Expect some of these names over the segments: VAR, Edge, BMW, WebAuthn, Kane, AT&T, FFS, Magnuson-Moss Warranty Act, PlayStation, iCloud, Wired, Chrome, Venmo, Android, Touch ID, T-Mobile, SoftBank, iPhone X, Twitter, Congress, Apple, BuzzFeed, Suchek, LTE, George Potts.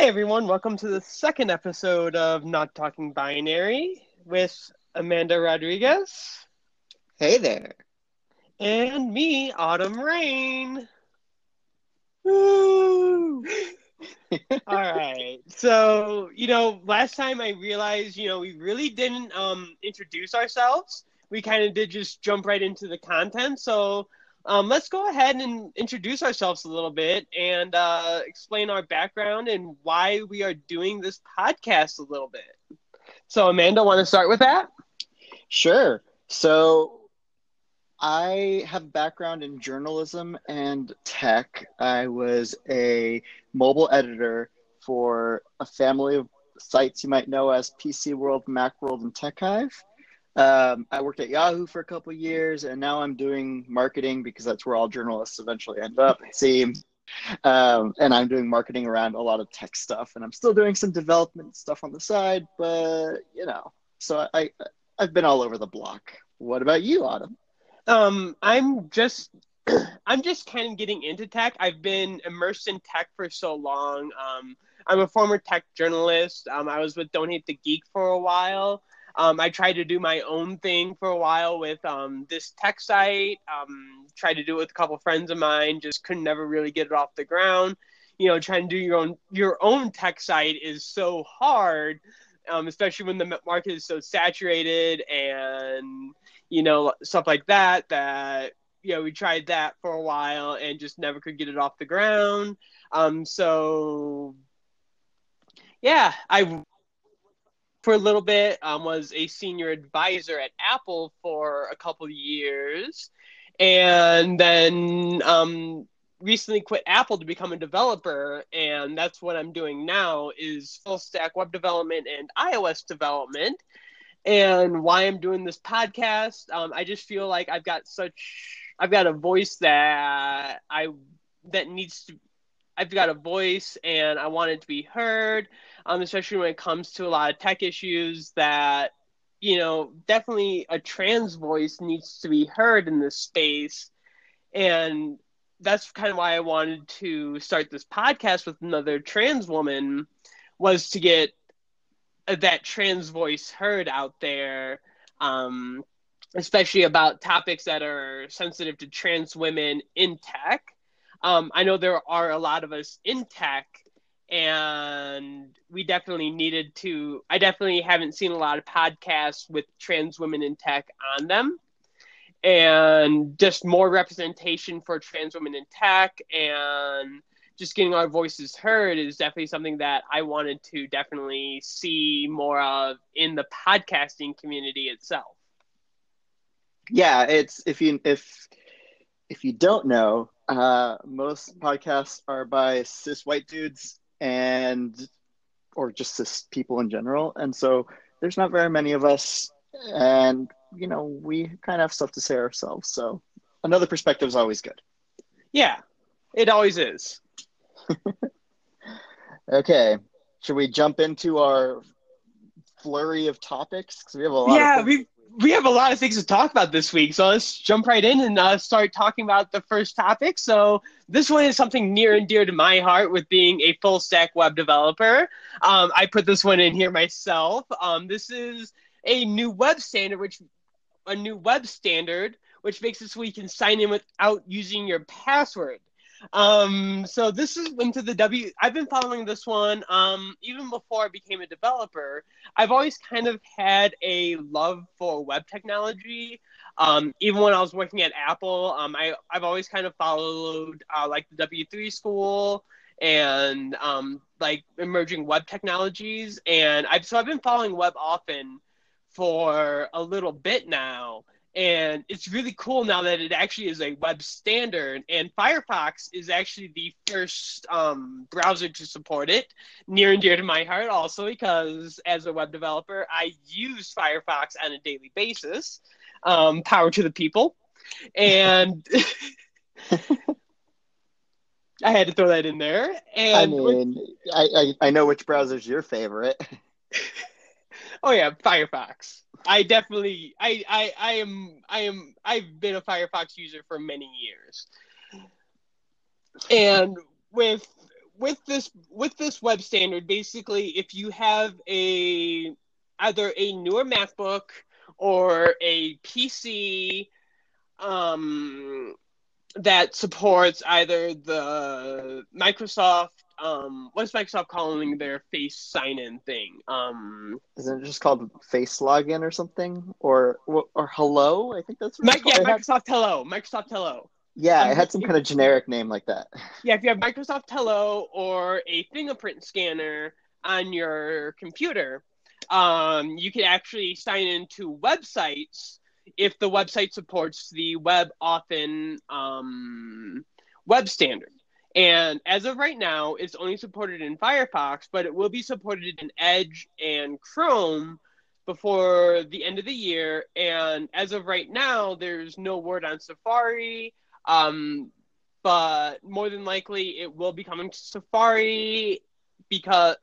Hey everyone, welcome to the second episode of Not Talking Binary with Amanda Rodriguez. Hey there. And me, Autumn Rain. Woo! Alright, so, last time I realized, we really didn't introduce ourselves. We kind of did just jump right into the content, so... let's go ahead and introduce ourselves a little bit and explain our background and why we are doing this podcast a little bit. So, Amanda, want to start with that? Sure. So, I have a background in journalism and tech. I was a mobile editor for a family of sites you might know as PC World, Macworld, and Tech Hive. I worked at Yahoo for a couple years, and now I'm doing marketing because that's where all journalists eventually end up, it seems. And I'm doing marketing around a lot of tech stuff, and I'm still doing some development stuff on the side, but, so I've been all over the block. What about you, Autumn? I'm just kind of getting into tech. I've been immersed in tech for so long. I'm a former tech journalist. I was with Don't Hate the Geek for a while. I tried to do my own thing for a while with this tech site, tried to do it with a couple friends of mine, just couldn't never really get it off the ground. Trying to do your own tech site is so hard, especially when the market is so saturated and, stuff like that, we tried that for a while and just never could get it off the ground. I for a little bit, was a senior advisor at Apple for a couple of years, and then recently quit Apple to become a developer, and that's what I'm doing now is full-stack web development and iOS development. And why I'm doing this podcast, I just feel like I've got a voice and I want it to be heard, especially when it comes to a lot of tech issues that, definitely a trans voice needs to be heard in this space. And that's kind of why I wanted to start this podcast with another trans woman, was to get that trans voice heard out there, especially about topics that are sensitive to trans women in tech. I know there are a lot of us in tech, and I definitely haven't seen a lot of podcasts with trans women in tech on them, and just more representation for trans women in tech and just getting our voices heard is definitely something that I wanted to definitely see more of in the podcasting community itself. Yeah, it's if you don't know, most podcasts are by cis white dudes or just cis people in general. And so there's not very many of us, and, we kind of have stuff to say ourselves. So another perspective is always good. Yeah, it always is. Okay. Should we jump into our flurry of topics? 'Cause we have a lot of things. We have a lot of things to talk about this week, so let's jump right in and start talking about the first topic. So this one is something near and dear to my heart with being a full-stack web developer. I put this one in here myself. This is a new web standard, which makes it so you can sign in without using your password. So this is into the I've been following this one, even before I became a developer. I've always kind of had a love for web technology. Even when I was working at Apple, I've always kind of followed, the W3 school and, emerging web technologies. And I've been following web often for a little bit now. And it's really cool now that it actually is a web standard, and Firefox is actually the first browser to support it. Near and dear to my heart also, because as a web developer, I use Firefox on a daily basis. Power to the people. And I had to throw that in there. And I know which browser's your favorite. Oh yeah, Firefox. I've been a Firefox user for many years. And with with this web standard, basically, if you have either a newer MacBook or a PC that supports either the Microsoft, what's Microsoft calling their face sign-in thing? Isn't it just called face login or something? Or hello? I think that's what it's called. Yeah, Microsoft Hello. Microsoft Hello. Yeah, it had some kind of generic name like that. Yeah, if you have Microsoft Hello or a fingerprint scanner on your computer, you can actually sign into websites if the website supports the WebAuthn web standard. And as of right now, it's only supported in Firefox, but it will be supported in Edge and Chrome before the end of the year. And as of right now, there's no word on Safari, but more than likely it will be coming to Safari because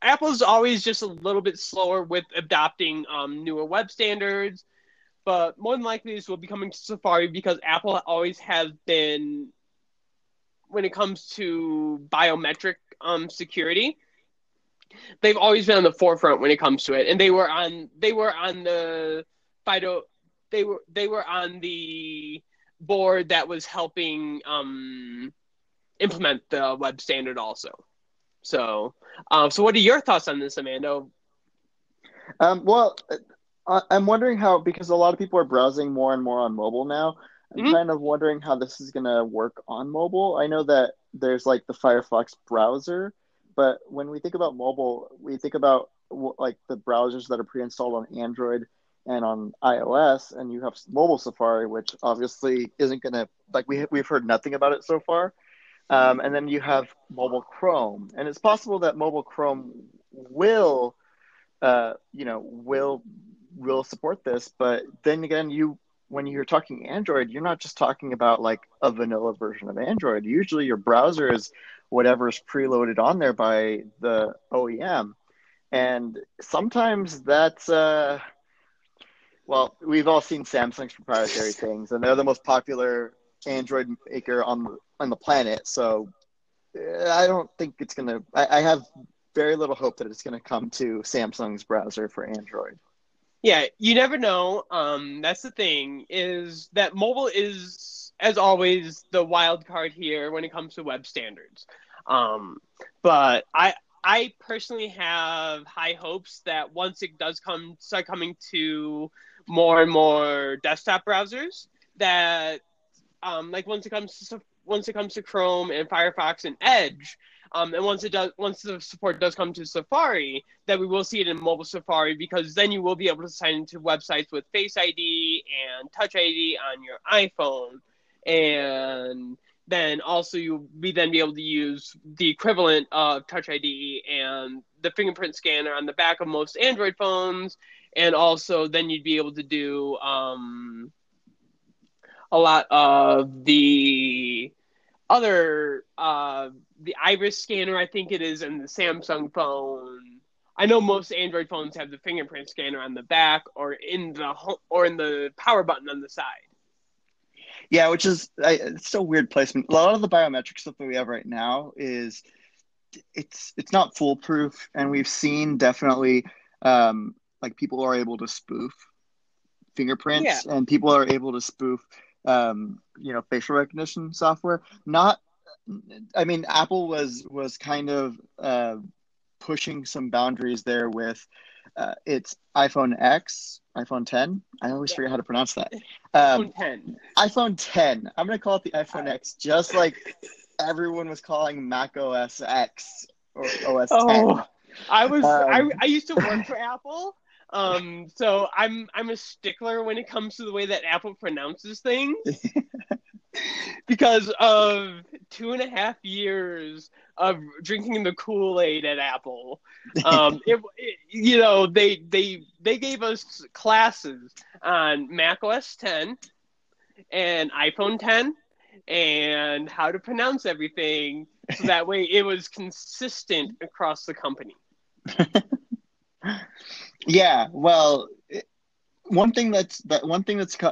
Apple's always just a little bit slower with adopting newer web standards, but more than likely this will be coming to Safari because Apple always has been, when it comes to biometric security, they've always been on the forefront when it comes to it, and they were on the board that was helping implement the web standard also. So what are your thoughts on this, Amanda? Well, I'm wondering how, because a lot of people are browsing more and more on mobile now. I'm kind of wondering how this is going to work on mobile. I know that there's like the Firefox browser, but when we think about mobile, we think about like the browsers that are pre-installed on Android and on iOS, and you have mobile Safari, which obviously isn't going to, like we've heard nothing about it so far. And then you have mobile Chrome, and it's possible that mobile Chrome will support this. But then again, when you're talking Android, you're not just talking about like a vanilla version of Android. Usually your browser is whatever's preloaded on there by the OEM. And sometimes that's, well, we've all seen Samsung's proprietary things, and they're the most popular Android maker on the planet. So I don't think it's going to, I have very little hope that it's going to come to Samsung's browser for Android. Yeah, you never know. That's the thing, is that mobile is, as always, the wild card here when it comes to web standards. But I personally have high hopes that once it does start coming to more and more desktop browsers, that like once it comes to Chrome and Firefox and Edge, and once the support does come to Safari, that we will see it in mobile Safari, because then you will be able to sign into websites with Face ID and Touch ID on your iPhone, and then also you'll be able to use the equivalent of Touch ID and the fingerprint scanner on the back of most Android phones, and also then you'd be able to do a lot of the other, the iris scanner, I think it is, in the Samsung phone. I know most Android phones have the fingerprint scanner on the back or in the power button on the side. Yeah, which is it's still weird placement. A lot of the biometric stuff that we have right now is it's not foolproof, and we've seen definitely like people are able to spoof fingerprints, yeah, and people are able to spoof facial recognition software. Apple was kind of pushing some boundaries there with its iPhone X, iPhone 10. I always forget how to pronounce that. iPhone 10. I'm gonna call it the iPhone X, just like everyone was calling Mac OS X or OS 10. I used to work for Apple. So I'm a stickler when it comes to the way that Apple pronounces things because of 2.5 years of drinking the Kool-Aid at Apple. They gave us classes on Mac OS 10 and iPhone 10 and how to pronounce everything, so that way it was consistent across the company. Yeah, well, One thing that's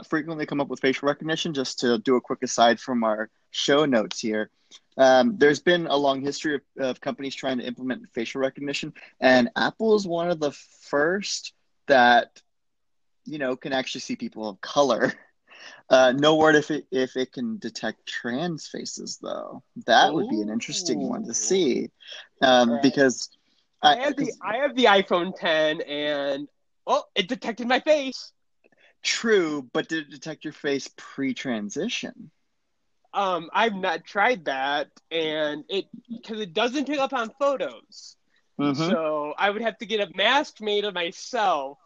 frequently come up with facial recognition, just to do a quick aside from our show notes here, there's been a long history of companies trying to implement facial recognition, and Apple is one of the first that, you know, can actually see people of color. No word if it can detect trans faces, though. That would be an interesting one to see, right. Because I have the iPhone X and. Oh, it detected my face. True, but did it detect your face pre-transition? I've not tried that, and because it doesn't pick up on photos. Mm-hmm. So I would have to get a mask made of myself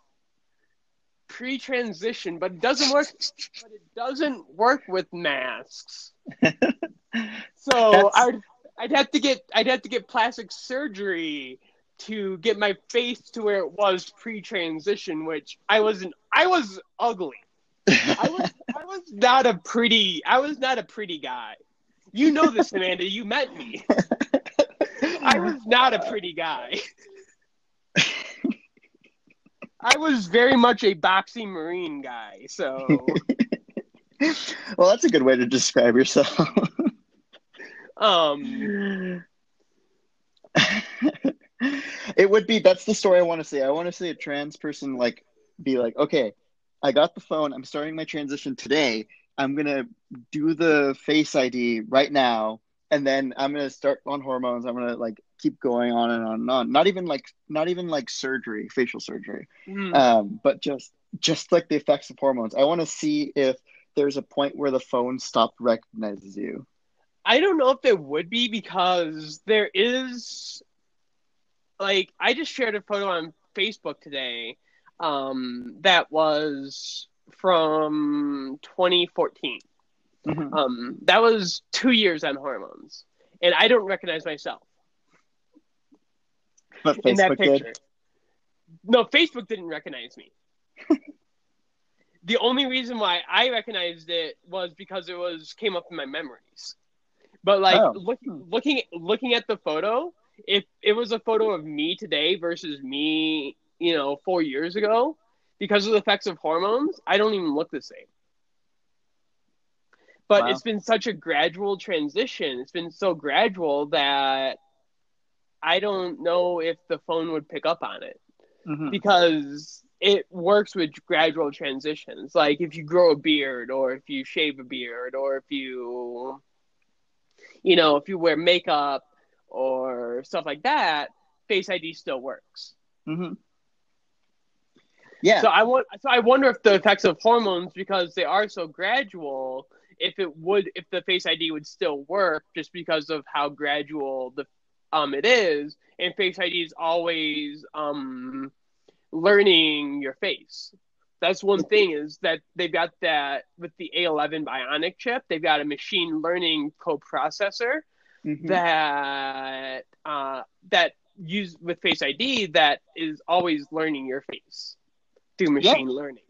pre-transition, but it doesn't work. But it doesn't work with masks. So I'd have to get plastic surgery to get my face to where it was pre-transition, which I was ugly. I was not a pretty guy. You know this, Amanda, you met me. I was not a pretty guy. I was very much a boxy Marine guy, so. Well, that's a good way to describe yourself. It would be, that's the story I want to see. I want to see a trans person be like, okay, I got the phone. I'm starting my transition today. I'm going to do the Face ID right now. And then I'm going to start on hormones. I'm going to keep going on and on and on. Not even surgery, facial surgery, but just the effects of hormones. I want to see if there's a point where the phone stopped recognizes you. I don't know if there would be, because there is... I just shared a photo on Facebook today that was from 2014. Mm-hmm. That was 2 years on hormones, and I don't recognize myself. But Facebook in that picture. Did. No, Facebook didn't recognize me. The only reason why I recognized it was because it came up in my memories. But looking at the photo. If it was a photo of me today versus me, 4 years ago, because of the effects of hormones, I don't even look the same. But It's been such a gradual transition. It's been so gradual that I don't know if the phone would pick up on it, because it works with gradual transitions. Like if you grow a beard, or if you shave a beard, or if you wear makeup, or stuff like that, Face ID still works. Mm-hmm. Yeah. So I wonder if the effects of hormones, because they are so gradual, if the Face ID would still work, just because of how gradual the it is, and Face ID is always learning your face. That's one thing, is that they've got that with the A11 Bionic chip. They've got a machine learning coprocessor. Mm-hmm. That used with Face ID that is always learning your face through machine learning.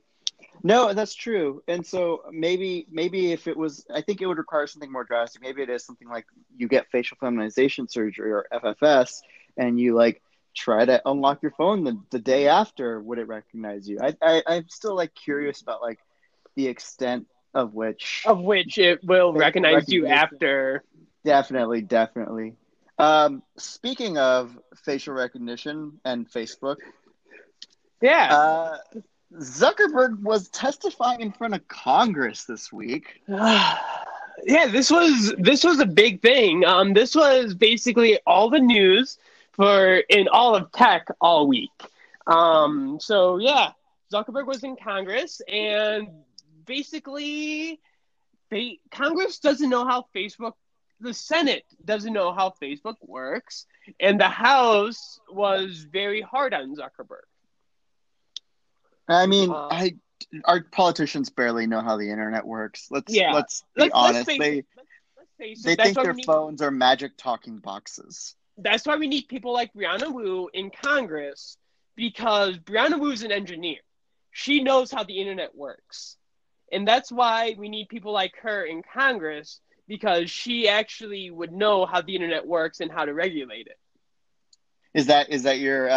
No, that's true. And so maybe if it was, I think it would require something more drastic. Maybe it is something like you get facial feminization surgery, or FFS, and you try to unlock your phone the day after. Would it recognize you? I'm still curious about the extent of which it will recognize you after. Definitely. Speaking of facial recognition and Facebook, Zuckerberg was testifying in front of Congress this week. This was a big thing. This was basically all the news in all of tech all week. Zuckerberg was in Congress, and basically, Congress doesn't know how Facebook. The Senate doesn't know how Facebook works, and the House was very hard on Zuckerberg. I mean, our politicians barely know how the internet works. Let's be honest. They think their phones are magic talking boxes. That's why we need people like Brianna Wu in Congress, because Brianna Wu is an engineer. She knows how the internet works, and that's why we need people like her in Congress, because she actually would know how the internet works and how to regulate it. Is that your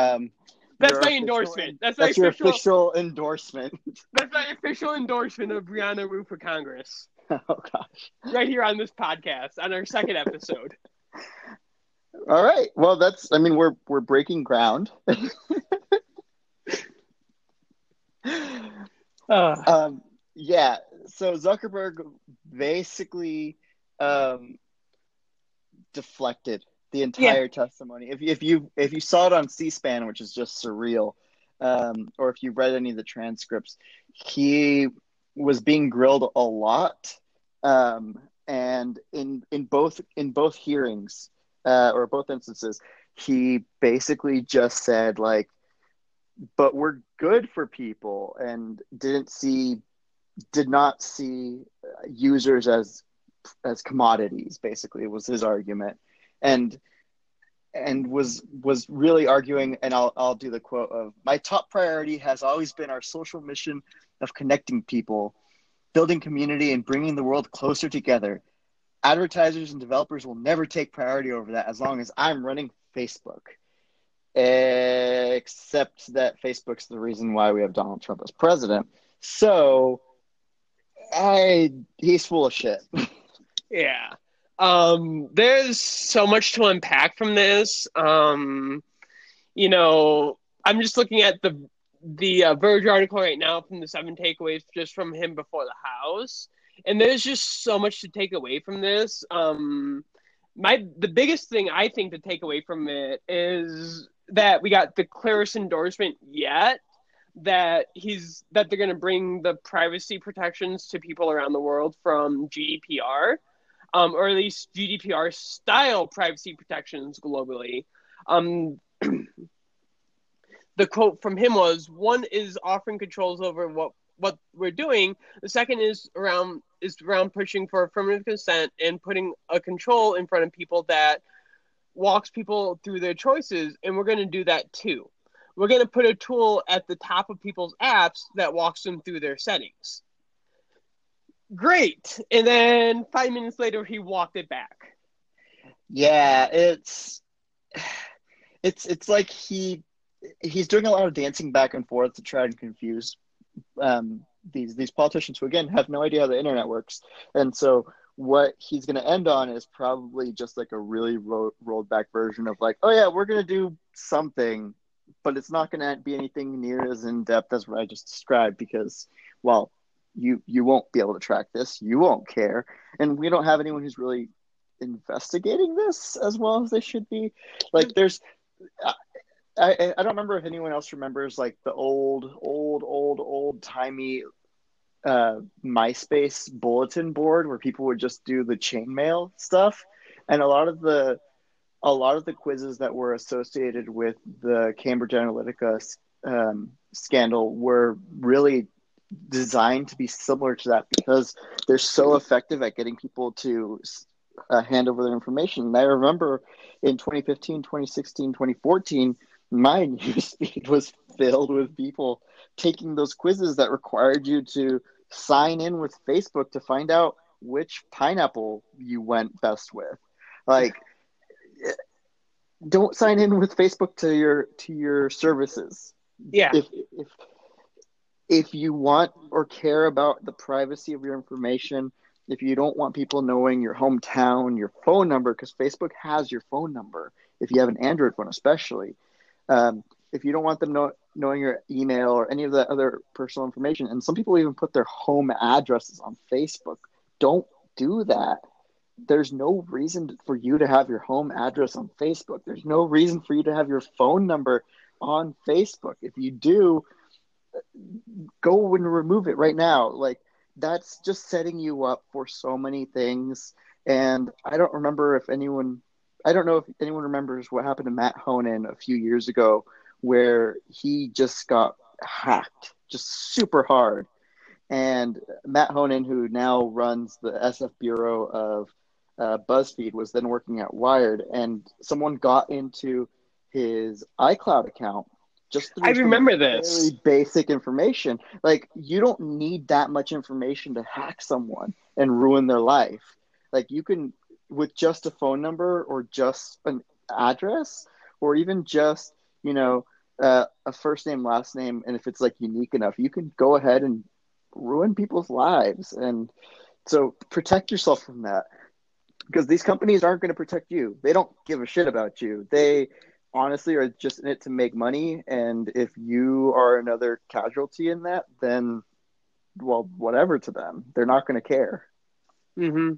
That's my endorsement. That's my official endorsement. That's my official endorsement of Brianna Wu for Congress. Oh, gosh. Right here on this podcast, on our second episode. All right. Well, that's, I mean, we're breaking ground. Yeah. So Zuckerberg basically deflected the entire testimony. If you saw it on C-SPAN, which is just surreal, or if you read any of the transcripts, he was being grilled a lot, and in both hearings, or both instances, he basically just said, like, but we're good for people, and did not see users as commodities, basically, was his argument. And was really arguing, and I'll do the quote of, my top priority has always been our social mission of connecting people, building community, and bringing the world closer together. Advertisers and developers will never take priority over that as long as I'm running Facebook. Except that Facebook's the reason why we have Donald Trump as president. So, he's full of shit. Yeah. There's so much to unpack from this. You know, I'm just looking at the Verge article right now from the 7 takeaways just from him before the House, and there's just so much to take away from this. The biggest thing I think to take away from it is that we got the clearest endorsement yet that they're going to bring the privacy protections to people around the world from GDPR. Or at least GDPR-style privacy protections globally. The quote from him was, one is offering controls over what we're doing. The second is around pushing for affirmative consent and putting a control in front of people that walks people through their choices, and we're going to do that too. We're going to put a tool at the top of people's apps that walks them through their settings. Great. And then 5 minutes later, he walked it back. Yeah, it's like he's doing a lot of dancing back and forth to try and confuse these politicians who, again, have no idea how the internet works. And so what he's going to end on is probably just like a really rolled back version of like, oh, yeah, we're going to do something, but it's not going to be anything near as in depth as what I just described because, well, You won't be able to track this. You won't care. And we don't have anyone who's really investigating this as well as they should be. Like there's, I don't remember if anyone else remembers like the old timey MySpace bulletin board where people would just do the chainmail stuff. And a lot of the quizzes that were associated with the Cambridge Analytica scandal were really designed to be similar to that because they're so effective at getting people to hand over their information. And I remember in 2015, 2016, 2014, my newsfeed was filled with people taking those quizzes that required you to sign in with Facebook to find out which pineapple you went best with. Like, don't sign in with Facebook to your services. Yeah. If you want or care about the privacy of your information, if you don't want people knowing your hometown, your phone number, because Facebook has your phone number, if you have an Android phone especially, if you don't want them knowing your email or any of the other personal information, and some people even put their home addresses on Facebook, don't do that. There's no reason for you to have your home address on Facebook. There's no reason for you to have your phone number on Facebook. If you do, go and remove it right now. Like, that's just setting you up for so many things. And I don't know if anyone remembers what happened to Matt Honan a few years ago, where he just got hacked just super hard. And Matt Honan, who now runs the SF Bureau of BuzzFeed, was then working at Wired, and someone got into his iCloud account. Just I remember this. Very basic information. Like, you don't need that much information to hack someone and ruin their life. Like, you can, with just a phone number or just an address, or even just, you know, a first name, last name, and if it's like unique enough, you can go ahead and ruin people's lives. And so protect yourself from that, because these companies aren't going to protect you. They don't give a shit about you. They honestly are just in it to make money. And if you are another casualty in that, then, well, whatever to them. They're not going to care. Mm-hmm.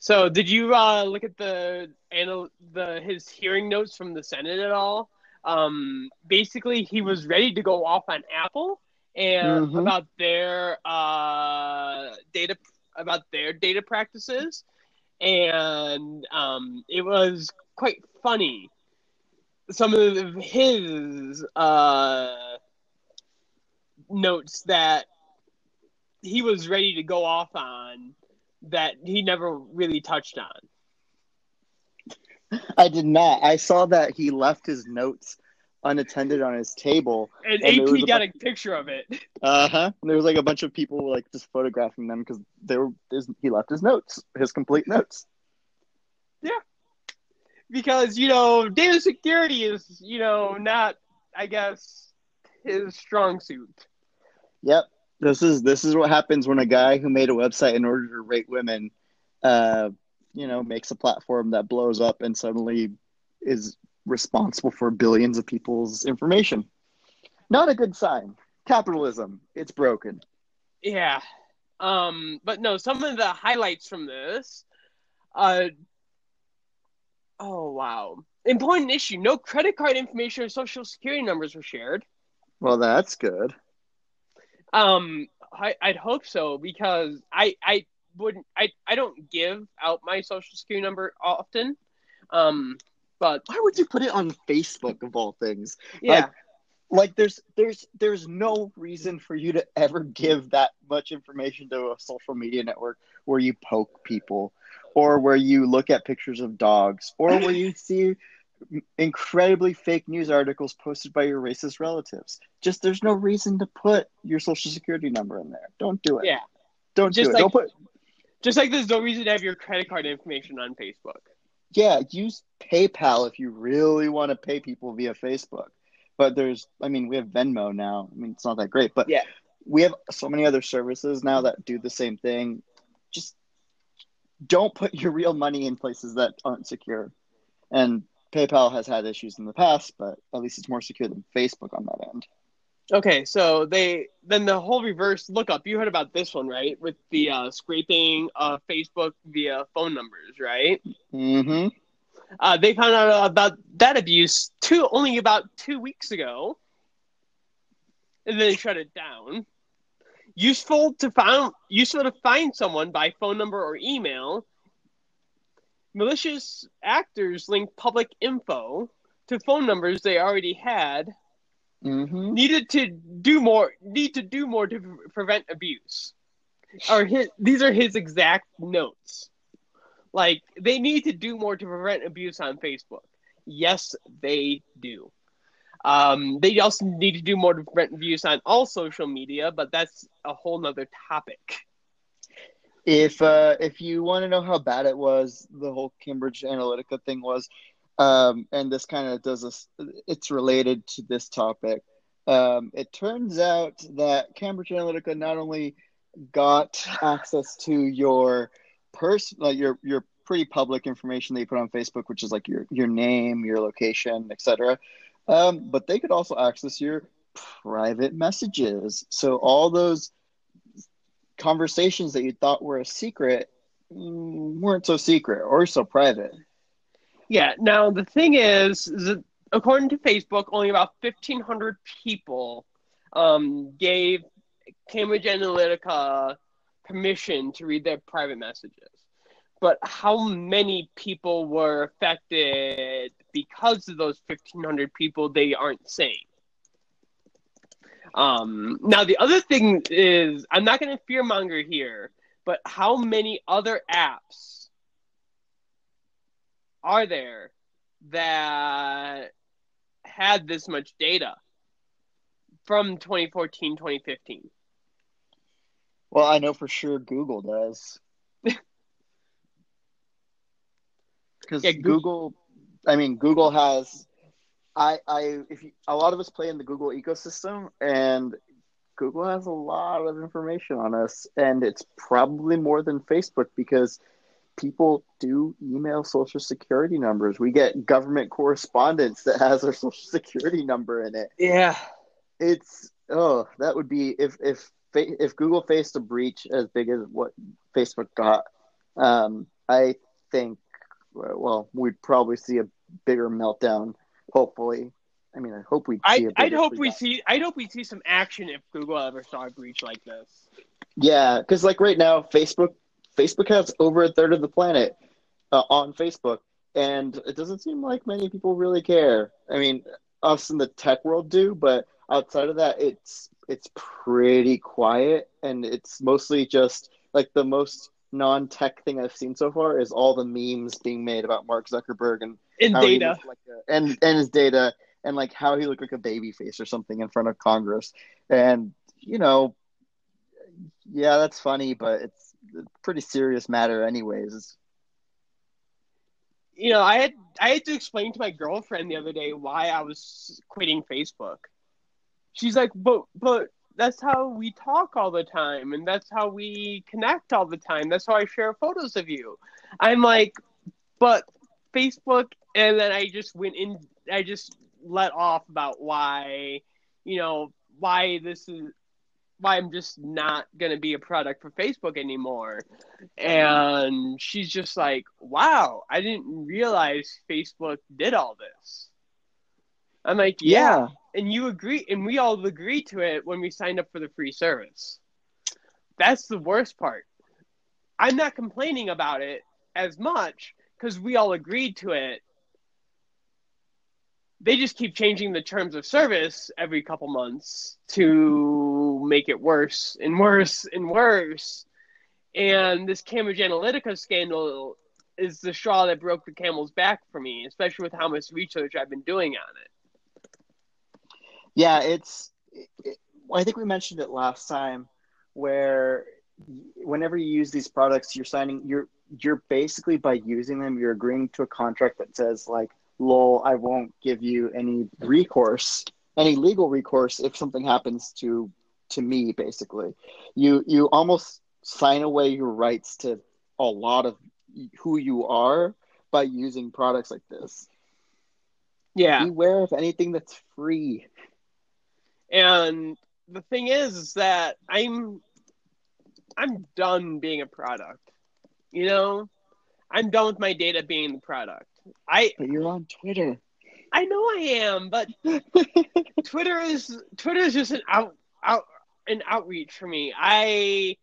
So did you look at his hearing notes from the Senate at all? Basically, he was ready to go off on Apple and mm-hmm. about their data practices, and it was quite funny. Some of his notes that he was ready to go off on that he never really touched on. I did not. I saw that he left his notes unattended on his table. And AP got a picture of it. Uh-huh. And there was like a bunch of people like just photographing them because he left his notes, his complete notes. Yeah. Because, data security is, not, I guess, his strong suit. Yep. This is what happens when a guy who made a website in order to rate women, makes a platform that blows up and suddenly is responsible for billions of people's information. Not a good sign. Capitalism, it's broken. Yeah. But no, some of the highlights from this. Oh, wow. Important issue. No credit card information or social security numbers were shared. Well, that's good. I'd hope so, because I don't give out my social security number often. But why would you put it on Facebook of all things? Yeah. Like there's no reason for you to ever give that much information to a social media network where you poke people or where you look at pictures of dogs or where you see incredibly fake news articles posted by your racist relatives. Just there's no reason to put your social security number in there. Don't do it. Yeah. There's no reason to have your credit card information on Facebook. Yeah, use PayPal if you really want to pay people via Facebook. But we have Venmo now. It's not that great, but yeah, we have so many other services now that do the same thing. Just don't put your real money in places that aren't secure. And PayPal has had issues in the past, but at least it's more secure than Facebook on that end. Okay, so the whole reverse lookup. You heard about this one, right? With the scraping of Facebook via phone numbers, right? Mm-hmm. They found out about that abuse only about 2 weeks ago, and then they shut it down. Useful to find someone by phone number or email. Malicious actors link public info to phone numbers they already had. Mm-hmm. Need to do more to prevent abuse. These are his exact notes. Like, they need to do more to prevent abuse on Facebook. Yes, they do. They also need to do more to prevent abuse on all social media, but that's a whole nother topic. If you want to know how bad it was, the whole Cambridge Analytica thing was, and this kind of it's related to this topic. It turns out that Cambridge Analytica not only got access to your your pretty public information that you put on Facebook, which is like your name, your location, etc., but they could also access your private messages. So all those conversations that you thought were a secret weren't so secret or so private. Yeah. Now the thing is that according to Facebook, only about 1,500 people gave Cambridge Analytica permission to read their private messages. But how many people were affected because of those 1,500 people? They aren't saying. Now the other thing is, I'm not going to fearmonger here, but how many other apps are there that had this much data from 2014, 2015? Well, I know for sure Google does. Because Google has A lot of us play in the Google ecosystem, and Google has a lot of information on us, and it's probably more than Facebook because people do email social security numbers. We get government correspondence that has our social security number in it. Yeah. It's, oh, that would be, if Google faced a breach as big as what Facebook got, I think, well, we'd probably see a bigger meltdown. Hopefully. I mean, I hope we see I'd hope we see some action if Google ever saw a breach like this. Yeah, because like right now, Facebook has over a third of the planet on Facebook, and it doesn't seem like many people really care. I mean, us in the tech world do, but outside of that, it's pretty quiet, and it's mostly just like the most non-tech thing I've seen so far is all the memes being made about Mark Zuckerberg and his data, and like how he looked like a baby face or something in front of Congress. And, you know, yeah, that's funny, but it's a pretty serious matter anyways. You know, I had to explain to my girlfriend the other day why I was quitting Facebook. She's like, but that's how we talk all the time, and that's how we connect all the time. That's how I share photos of you. I'm like, but Facebook, and then I just let off about why, you know, why I'm just not going to be a product for Facebook anymore. And she's just like, wow, I didn't realize Facebook did all this. I'm like, yeah. And you agree, and we all agree to it when we signed up for the free service. That's the worst part. I'm not complaining about it as much because we all agreed to it. They just keep changing the terms of service every couple months to make it worse and worse and worse. And this Cambridge Analytica scandal is the straw that broke the camel's back for me, especially with how much research I've been doing on it. Yeah, I think we mentioned it last time, where whenever you use these products, you're basically, by using them, you're agreeing to a contract that says like, lol, I won't give you any recourse, any legal recourse if something happens to me, basically. You almost sign away your rights to a lot of who you are by using products like this. Yeah. Beware of anything that's free. And the thing is that I'm done being a product. You know, I'm done with my data being the product. But you're on Twitter. I know I am, but Twitter is just an outreach for me. I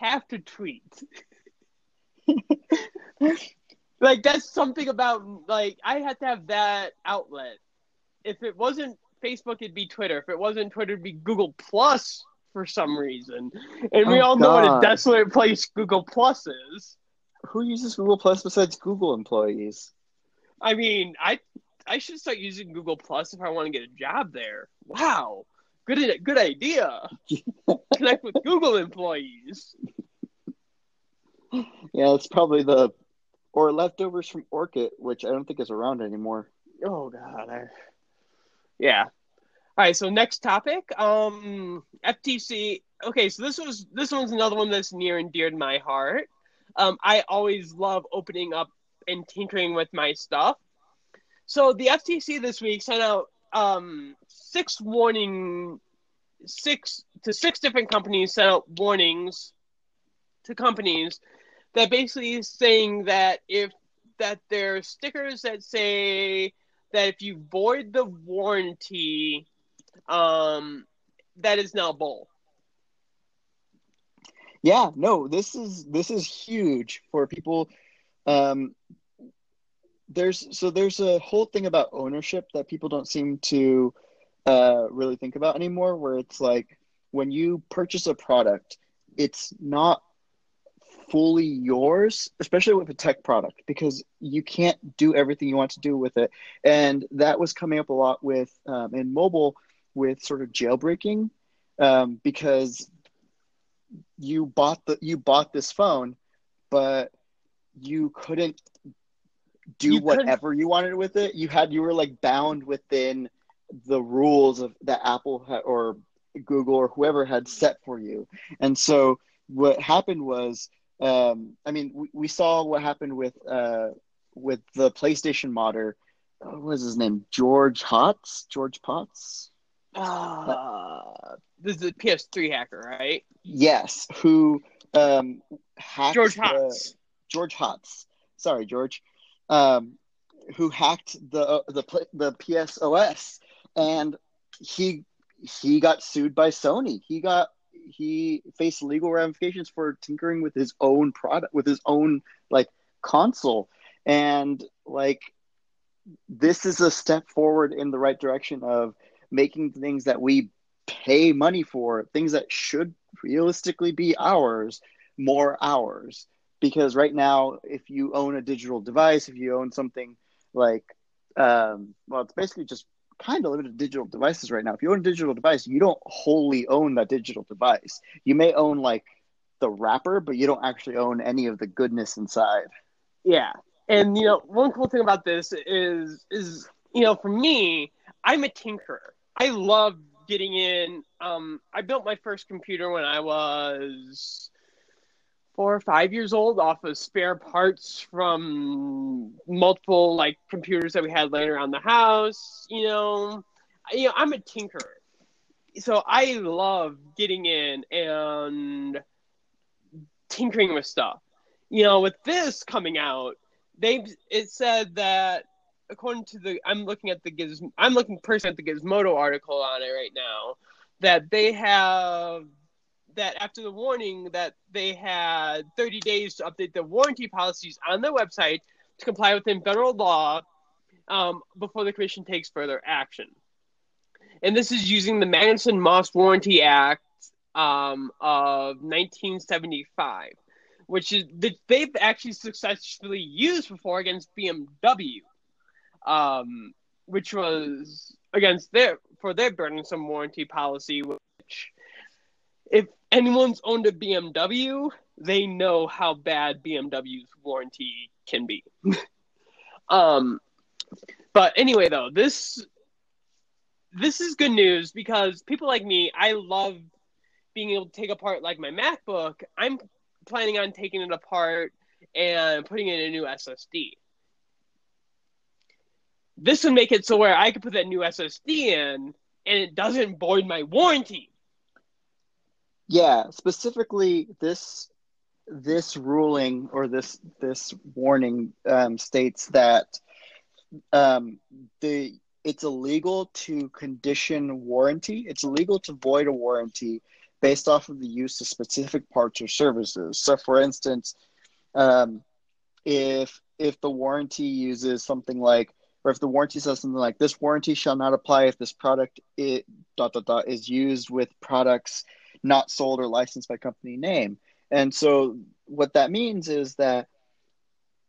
have to tweet. Like, that's something about, like, I had to have that outlet. If it wasn't Facebook, it'd be Twitter. If it wasn't Twitter, it'd be Google+ for some reason. And we all know what a desolate place Google+ is. Who uses Google+ besides Google employees? I mean, I should start using Google+ if I want to get a job there. Wow. Good idea. Connect with Google employees. Yeah, it's probably the... Or leftovers from Orkut, which I don't think is around anymore. Oh, God. Yeah. All right, so next topic. FTC. Okay, so this one's another one that's near and dear to my heart. I always love opening up and tinkering with my stuff. So the FTC this week sent out six different companies, sent out warnings to companies that basically is saying that if there are stickers that say that if you void the warranty, that is now bold. Yeah, no, this is huge for people. There's a whole thing about ownership that people don't seem to really think about anymore, where it's like when you purchase a product, it's not fully yours, especially with a tech product, because you can't do everything you want to do with it. And that was coming up a lot with in mobile with sort of jailbreaking, because you bought this phone, but you couldn't do whatever you wanted with it. You were like bound within the rules of that Apple or Google or whoever had set for you. And so what happened was, we saw what happened with the PlayStation modder. What was his name? George Potts? This is a PS3 hacker, right? Yes, who hacked George Hotz. Sorry, George. Who hacked the PSOS, and he got sued by Sony. He faced legal ramifications for tinkering with his own product, with his own console, and this is a step forward in the right direction of making things that we pay money for, things that should realistically be ours, more ours. Because right now, if you own a digital device, if you own something it's basically just kind of limited to digital devices right now. If you own a digital device, you don't wholly own that digital device. You may own the wrapper, but you don't actually own any of the goodness inside. Yeah. And, one cool thing about this is, for me, I'm a tinkerer. I love getting in. I built my first computer when I was 4 or 5 years old off of spare parts from multiple, computers that we had laying around the house. I'm a tinkerer. So I love getting in and tinkering with stuff. With this coming out, it said that according to I'm looking personally at the Gizmodo article on it right now, that they have that after the warning that they had 30 days to update the warranty policies on their website to comply within federal law before the commission takes further action. And this is using the Magnuson-Moss Warranty Act of 1975. Which is they've actually successfully used before against BMW, which was against their burdensome warranty policy. Which, if anyone's owned a BMW, they know how bad BMW's warranty can be. But anyway, though, this is good news because people like me, I love being able to take apart my MacBook. I'm planning on taking it apart and putting in a new SSD. This would make it so where I could put that new SSD in and it doesn't void my warranty. Yeah, specifically this ruling or this warning states that it's illegal to condition warranty. It's illegal to void a warranty based off of the use of specific parts or services. So, for instance, if the warranty uses something or if the warranty says something like, this warranty shall not apply if this product is used with products not sold or licensed by company name. And so what that means is that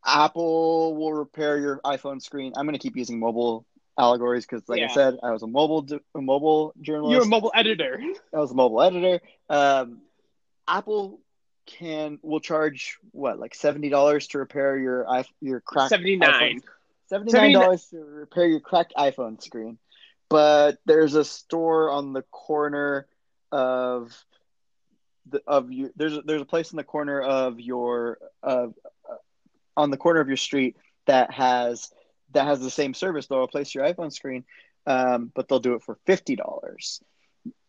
Apple will repair your iPhone screen. I'm going to keep using mobile allegories because I said, I was a mobile journalist. You're a mobile editor. I was a mobile editor. Apple will charge $70 to repair your cracked $79 $79 to repair your cracked iPhone screen. But there's a store on the corner there's a place on the corner of your street that has the same service. They'll replace your iPhone screen, but they'll do it for $50.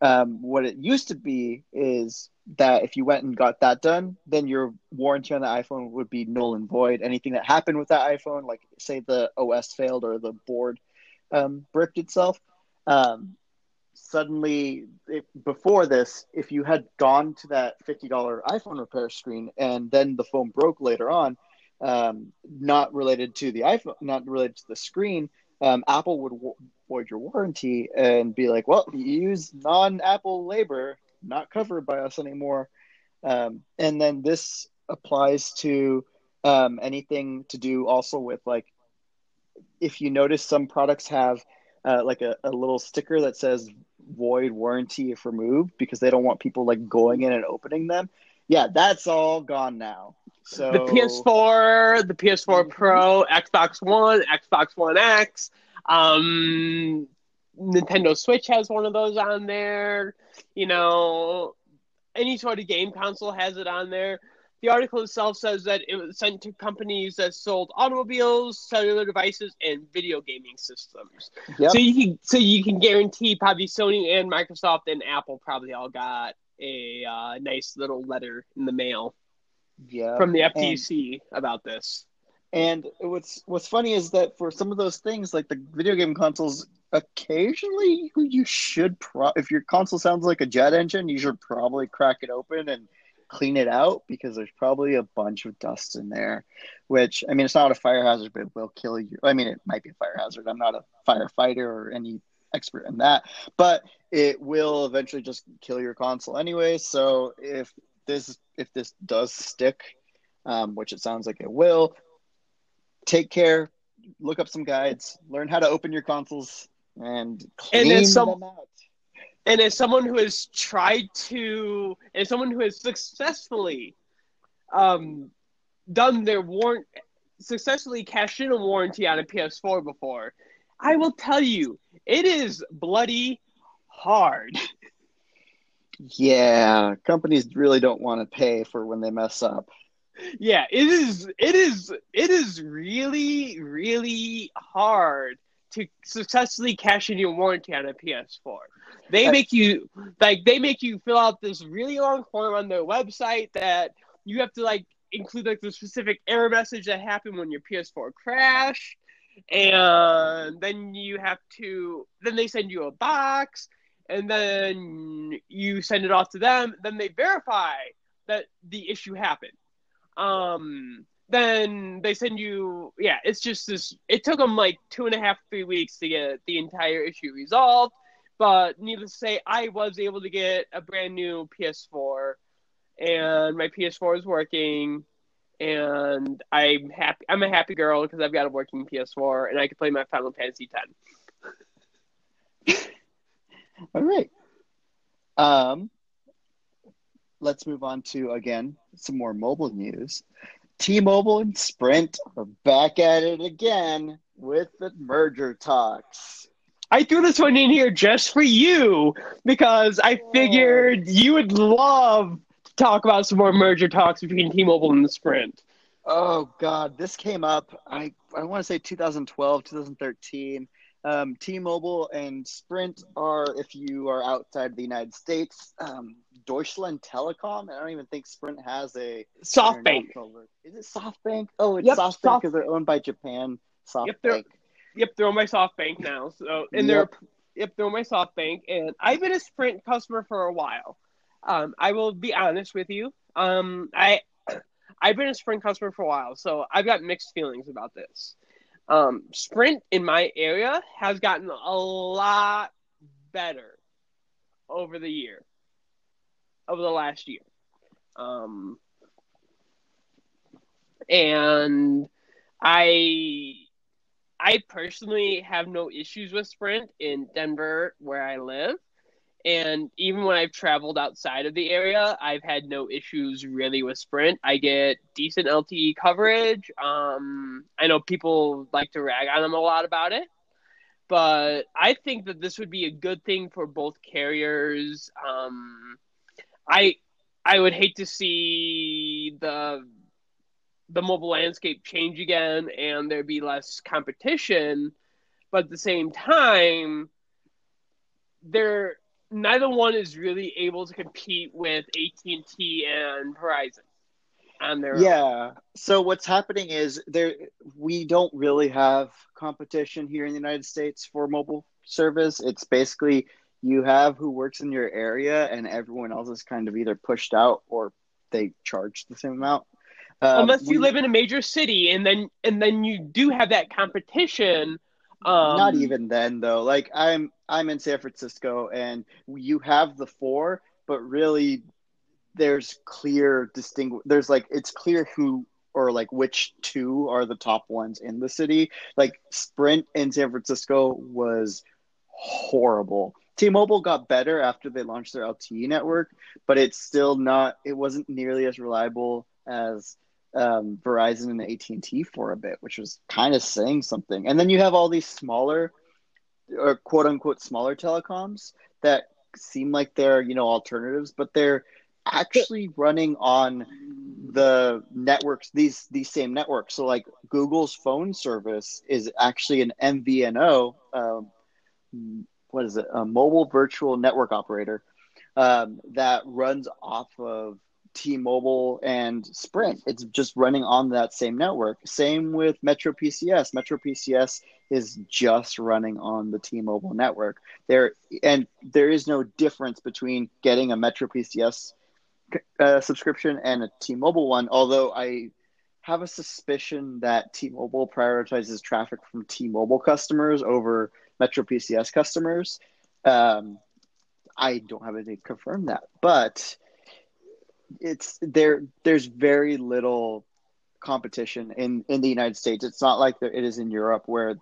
What it used to be is that if you went and got that done, then your warranty on the iPhone would be null and void. Anything that happened with that iPhone, like say the OS failed or the board bricked itself, before this, if you had gone to that $50 iPhone repair screen and then the phone broke later on, not related to the iPhone, not related to the screen, Apple would void your warranty and be like, well, you use non-Apple labor, not covered by us anymore. And then this applies to anything to do also with if you notice some products have a little sticker that says void warranty if removed because they don't want people going in and opening them. Yeah, that's all gone now. So the PS4, the PS4 Pro, Xbox One, Xbox One X, Nintendo Switch has one of those on there. You know, any sort of game console has it on there. The article itself says that it was sent to companies that sold automobiles, cellular devices, and video gaming systems. Yep. So you can guarantee probably Sony and Microsoft and Apple probably all got a nice little letter in the mail from the FTC about this. And what's funny is that for some of those things, like the video game consoles, occasionally you should if your console sounds like a jet engine, you should probably crack it open and clean it out, because there's probably a bunch of dust in there, which, I mean, it's not a fire hazard, but it will kill you. I mean, it might be a fire hazard. I'm not a firefighter or any expert in that, but it will eventually just kill your console anyway. So if this does stick, which it sounds like it will, take care, look up some guides, learn how to open your consoles and clean them out. And as someone who has successfully successfully cashed in a warranty on a PS4 before, I will tell you, it is bloody hard. Yeah, companies really don't want to pay for when they mess up. Yeah, it is really, really hard to successfully cash in your warranty on a PS4. They make you fill out this really long form on their website that you have to include the specific error message that happened when your PS4 crashed, and then you have to they send you a box, and then you send it off to them, then they verify that the issue happened. Then they send you, it's just this, it took them 2.5 to 3 weeks to get the entire issue resolved. But needless to say, I was able to get a brand new PS4, and my PS4 is working, and I'm happy. I'm a happy girl because I've got a working PS4, and I can play my Final Fantasy X. All right. Let's move on to, again, some more mobile news. T-Mobile and Sprint are back at it again with the merger talks. I threw this one in here just for you because I figured you would love to talk about some more merger talks between T-Mobile and the Sprint. Oh, God. This came up, I want to say 2012, 2013. T-Mobile and Sprint are, if you are outside the United States, Deutschland Telekom. I don't even think Sprint has a SoftBank. Is it SoftBank? Oh, it's SoftBank because they're owned by Japan. SoftBank. Yep, they're on my SoftBank now. So, and they're on my SoftBank, and I've been a Sprint customer for a while. I will be honest with you. I've been a Sprint customer for a while, so I've got mixed feelings about this. Sprint in my area has gotten a lot better over the last year, and I personally have no issues with Sprint in Denver, where I live. And even when I've traveled outside of the area, I've had no issues really with Sprint. I get decent LTE coverage. I know people like to rag on them a lot about it. But I think that this would be a good thing for both carriers. I would hate to see the mobile landscape change again and there'd be less competition, but at the same time, neither one is really able to compete with AT&T and Verizon on their own. So what's happening is we don't really have competition here in the United States for mobile service. It's basically you have who works in your area and everyone else is kind of either pushed out or they charge the same amount. Unless you live in a major city, and then you do have that competition. Not even then, though. I'm in San Francisco, and you have the four, but really, it's clear who or which two are the top ones in the city. Sprint in San Francisco was horrible. T-Mobile got better after they launched their LTE network, but it's still not, it wasn't nearly as reliable as Verizon and AT&T for a bit, which was kind of saying something. And then you have all these smaller or quote unquote smaller telecoms that seem like they're, you know, alternatives, but they're actually running on the networks, these same networks. So like Google's phone service is actually an MVNO, what is it? A mobile virtual network operator that runs off of T-Mobile and Sprint. It's just running on that same network. Same with MetroPCS. MetroPCS is just running on the T-Mobile network. There is no difference between getting a MetroPCS subscription and a T-Mobile one, although I have a suspicion that T-Mobile prioritizes traffic from T-Mobile customers over MetroPCS customers. I don't have anything to confirm that, but there's very little competition in the United States. It's not like it is in Europe where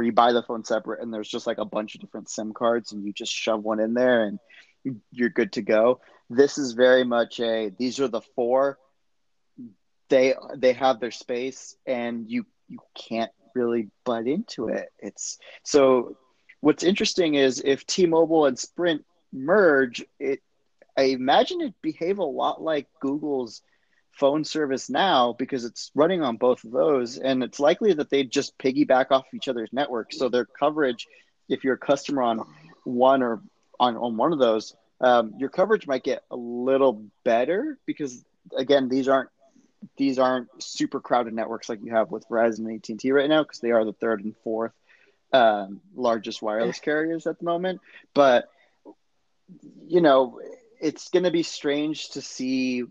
you buy the phone separate and there's just like a bunch of different SIM cards and you just shove one in there and you're good to go. This is very much these are the four. They have their space and you can't really butt into it. So what's interesting is if T-Mobile and Sprint merge, I imagine it'd behave a lot like Google's phone service now because it's running on both of those, and it's likely that they just piggyback off each other's network. So their coverage, if you're a customer on one or on one of those, your coverage might get a little better because, again, these aren't super crowded networks like you have with Verizon and AT&T right now because they are the third and fourth largest wireless carriers at the moment. But, you know, it's going to be strange to see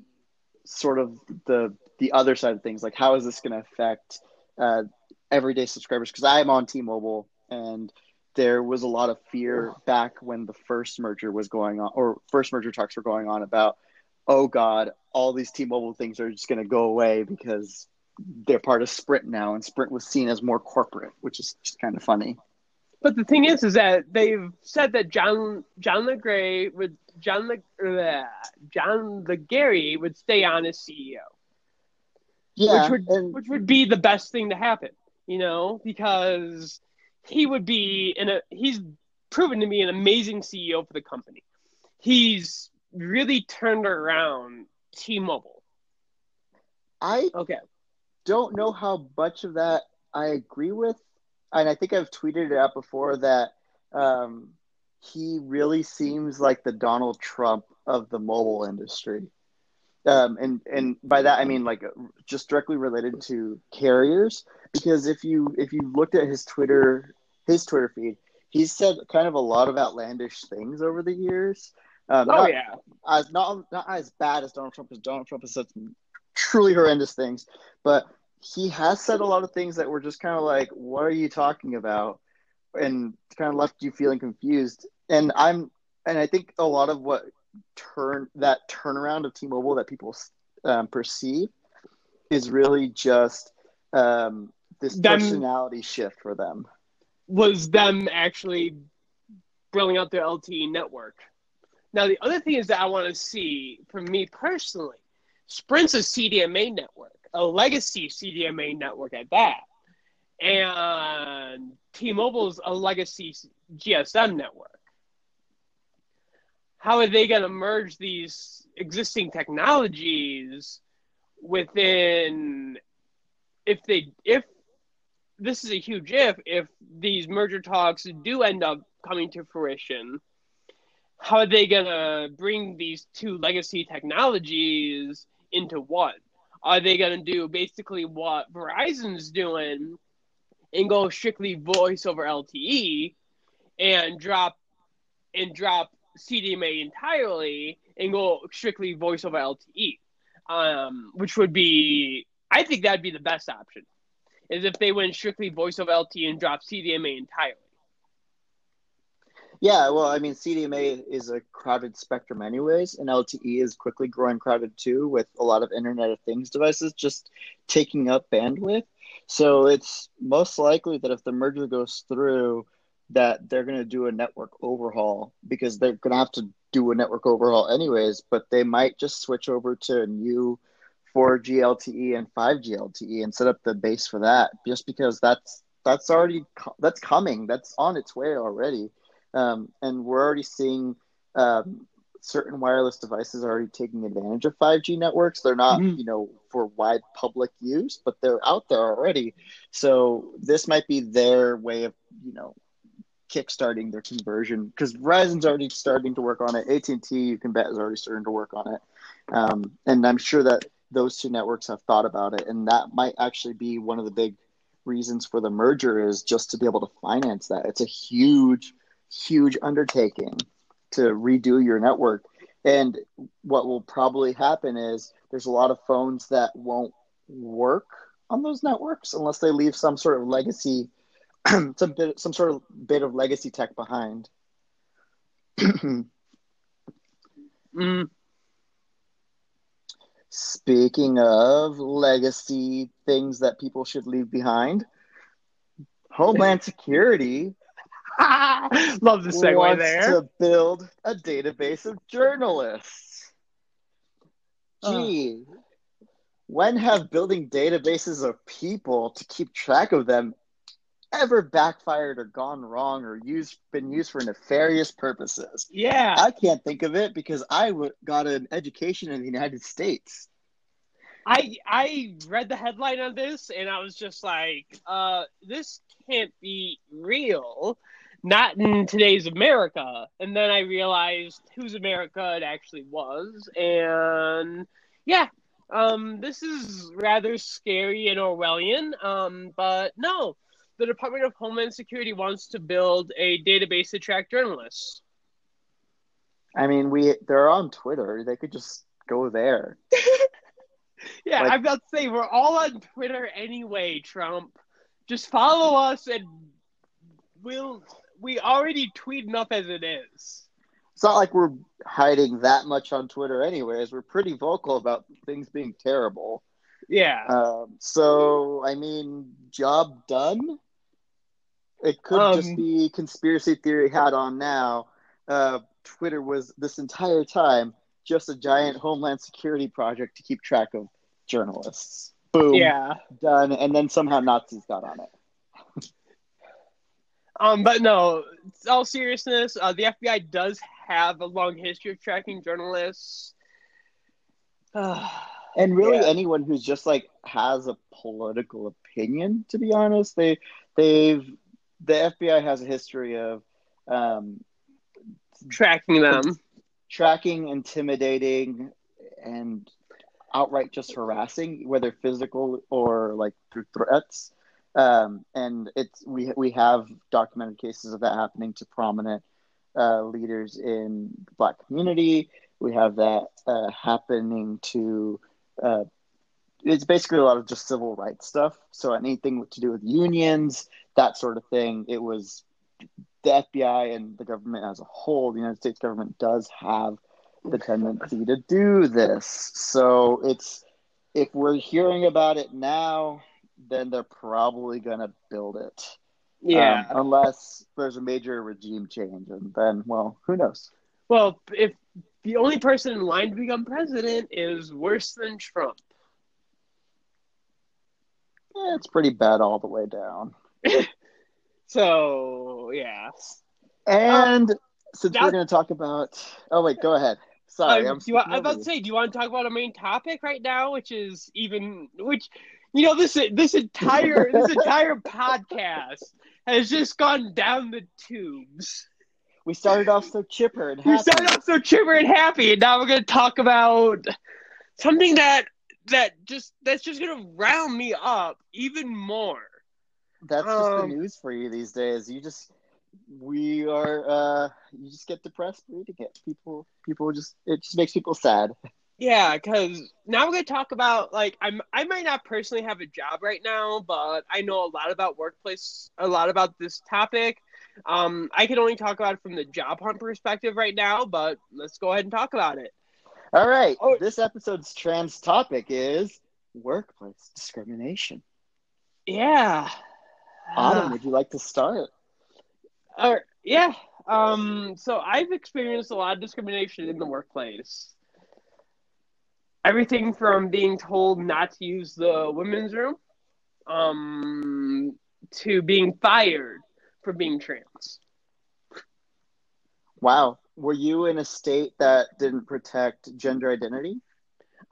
sort of the other side of things. Like, how is this going to affect everyday subscribers? Because I'm on T-Mobile, and there was a lot of fear back when the first merger was going on, or first merger talks were going on about, oh God, all these T-Mobile things are just going to go away because they're part of Sprint now. And Sprint was seen as more corporate, which is just kind of funny. But the thing is that they've said that John Legere would stay on as CEO. Yeah, which would be the best thing to happen, you know, because he's proven to be an amazing CEO for the company. He's really turned around T-Mobile. I don't know how much of that I agree with. And I think I've tweeted it out before that he really seems like the Donald Trump of the mobile industry. And by that, I mean, like, just directly related to carriers, because if you looked at his Twitter feed, he's said kind of a lot of outlandish things over the years. Not as bad as Donald Trump, because Donald Trump has said some truly horrendous things, but he has said a lot of things that were just kind of like, what are you talking about? And kind of left you feeling confused. And I think a lot of what that turnaround of T-Mobile that people perceive is really just this personality shift for them. Was them actually rolling out their LTE network. Now, the other thing is that I want to see, for me personally, Sprint's a CDMA network, a legacy CDMA network at that. And T-Mobile's a legacy GSM network. How are they going to merge these existing technologies within, if this is a huge if these merger talks do end up coming to fruition, how are they going to bring these two legacy technologies into one? Are they going to do basically what Verizon's doing and go strictly voice over LTE and drop CDMA entirely and go strictly voice over LTE, which would be, I think that'd be the best option, is if they went strictly voice over LTE and drop CDMA entirely. Yeah, well, I mean, CDMA is a crowded spectrum anyways, and LTE is quickly growing crowded too, with a lot of Internet of Things devices just taking up bandwidth. So it's most likely that if the merger goes through, that they're going to do a network overhaul, because they're going to have to do a network overhaul anyways, but they might just switch over to new 4G LTE and 5G LTE and set up the base for that, just because that's coming. That's on its way already. And we're already seeing certain wireless devices are already taking advantage of 5G networks. They're not, you know, for wide public use, but they're out there already. So this might be their way of, you know, kickstarting their conversion, because Verizon's already starting to work on it. AT&T, you can bet, is already starting to work on it. And I'm sure that those two networks have thought about it. And that might actually be one of the big reasons for the merger, is just to be able to finance that. It's a huge, huge undertaking to redo your network. And what will probably happen is there's a lot of phones that won't work on those networks unless they leave some sort of legacy, some sort of bit of legacy tech behind. Speaking of legacy things that people should leave behind, Homeland Security love the segue wants there to build a database of journalists. Gee, when have building databases of people to keep track of them ever backfired or gone wrong or been used for nefarious purposes? Yeah, I can't think of it, because I got an education in the United States. I read the headline on this and I was just like, this can't be real. Not in today's America. And then I realized whose America it actually was. And yeah, this is rather scary and Orwellian. But no, the Department of Homeland Security wants to build a database to track journalists. I mean, they're on Twitter. They could just go there. Yeah, like, I'm about to say, we're all on Twitter anyway, Trump. Just follow us and we already tweet enough as it is. It's not like we're hiding that much on Twitter anyways. We're pretty vocal about things being terrible. Yeah. So, I mean, job done? It could just be conspiracy theory hat on now. Twitter was, this entire time, just a giant Homeland Security project to keep track of journalists. Boom. Yeah. Done. And then somehow Nazis got on it. But no, in all seriousness, the FBI does have a long history of tracking journalists. And really, anyone who's just like has a political opinion, to be honest, the FBI has a history of tracking them. Tracking, intimidating, and outright just harassing, whether physical or like through threats, and we have documented cases of that happening to prominent leaders in the Black community. We have that happening to it's basically a lot of just civil rights stuff. So anything to do with unions, that sort of thing, it was. The FBI and the government as a whole, the United States government, does have the tendency to do this. So it's, if we're hearing about it now, then they're probably going to build it. Yeah. Unless there's a major regime change, and then, well, who knows? Well, if the only person in line to become president is worse than Trump. Yeah, it's pretty bad all the way down. So, yeah. And since we're going to talk about... Oh, wait, go ahead. Sorry. I'm about to say, do you want to talk about our main topic right now, which is even... Which, you know, this entire this entire podcast has just gone down the tubes. We started off so chipper and happy. And now we're going to talk about something that's just going to round me up even more. That's just the news for you these days. You just get depressed reading it. It just makes people sad. Yeah, because now we're gonna talk about, like, I might not personally have a job right now, but I know a lot about this topic. I can only talk about it from the job hunt perspective right now, but let's go ahead and talk about it. All right. Oh. This episode's trans topic is workplace discrimination. Yeah. Autumn, would you like to start? Yeah. So I've experienced a lot of discrimination in the workplace. Everything from being told not to use the women's room, to being fired for being trans. Wow. Were you in a state that didn't protect gender identity?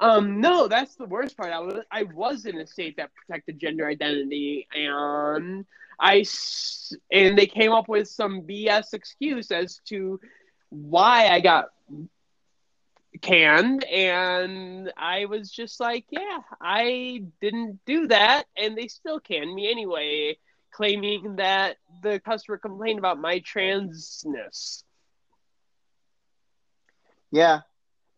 No, that's the worst part. I was in a state that protected gender identity, and they came up with some BS excuse as to why I got canned, and I was just like, yeah, I didn't do that, and they still canned me anyway, claiming that the customer complained about my transness. Yeah.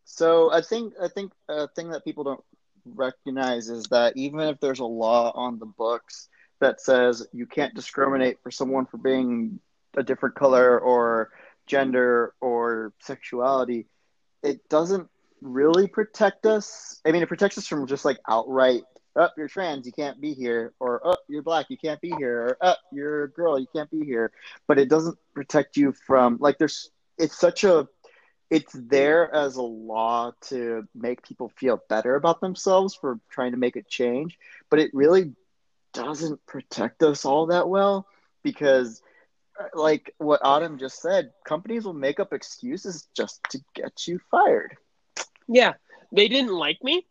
So I think a thing that people don't recognize is that even if there's a law on the books that says you can't discriminate for someone for being a different color or gender or sexuality, it doesn't really protect us. I mean, it protects us from just like outright, oh, you're trans, you can't be here, or oh, you're black, you can't be here, or oh, you're a girl, you can't be here. But it doesn't protect you from like it's there as a law to make people feel better about themselves for trying to make a change, but it really doesn't protect us all that well because, like what Autumn just said, companies will make up excuses just to get you fired. Yeah, they didn't like me.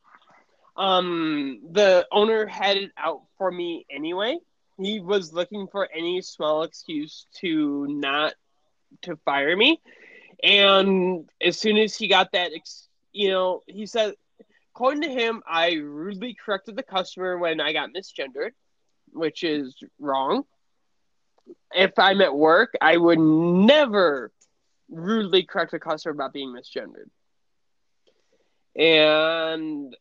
The owner had it out for me anyway. He was looking for any small excuse to fire me. And as soon as he got that, he said, according to him, I rudely corrected the customer when I got misgendered, which is wrong. If I'm at work, I would never rudely correct a customer about being misgendered. And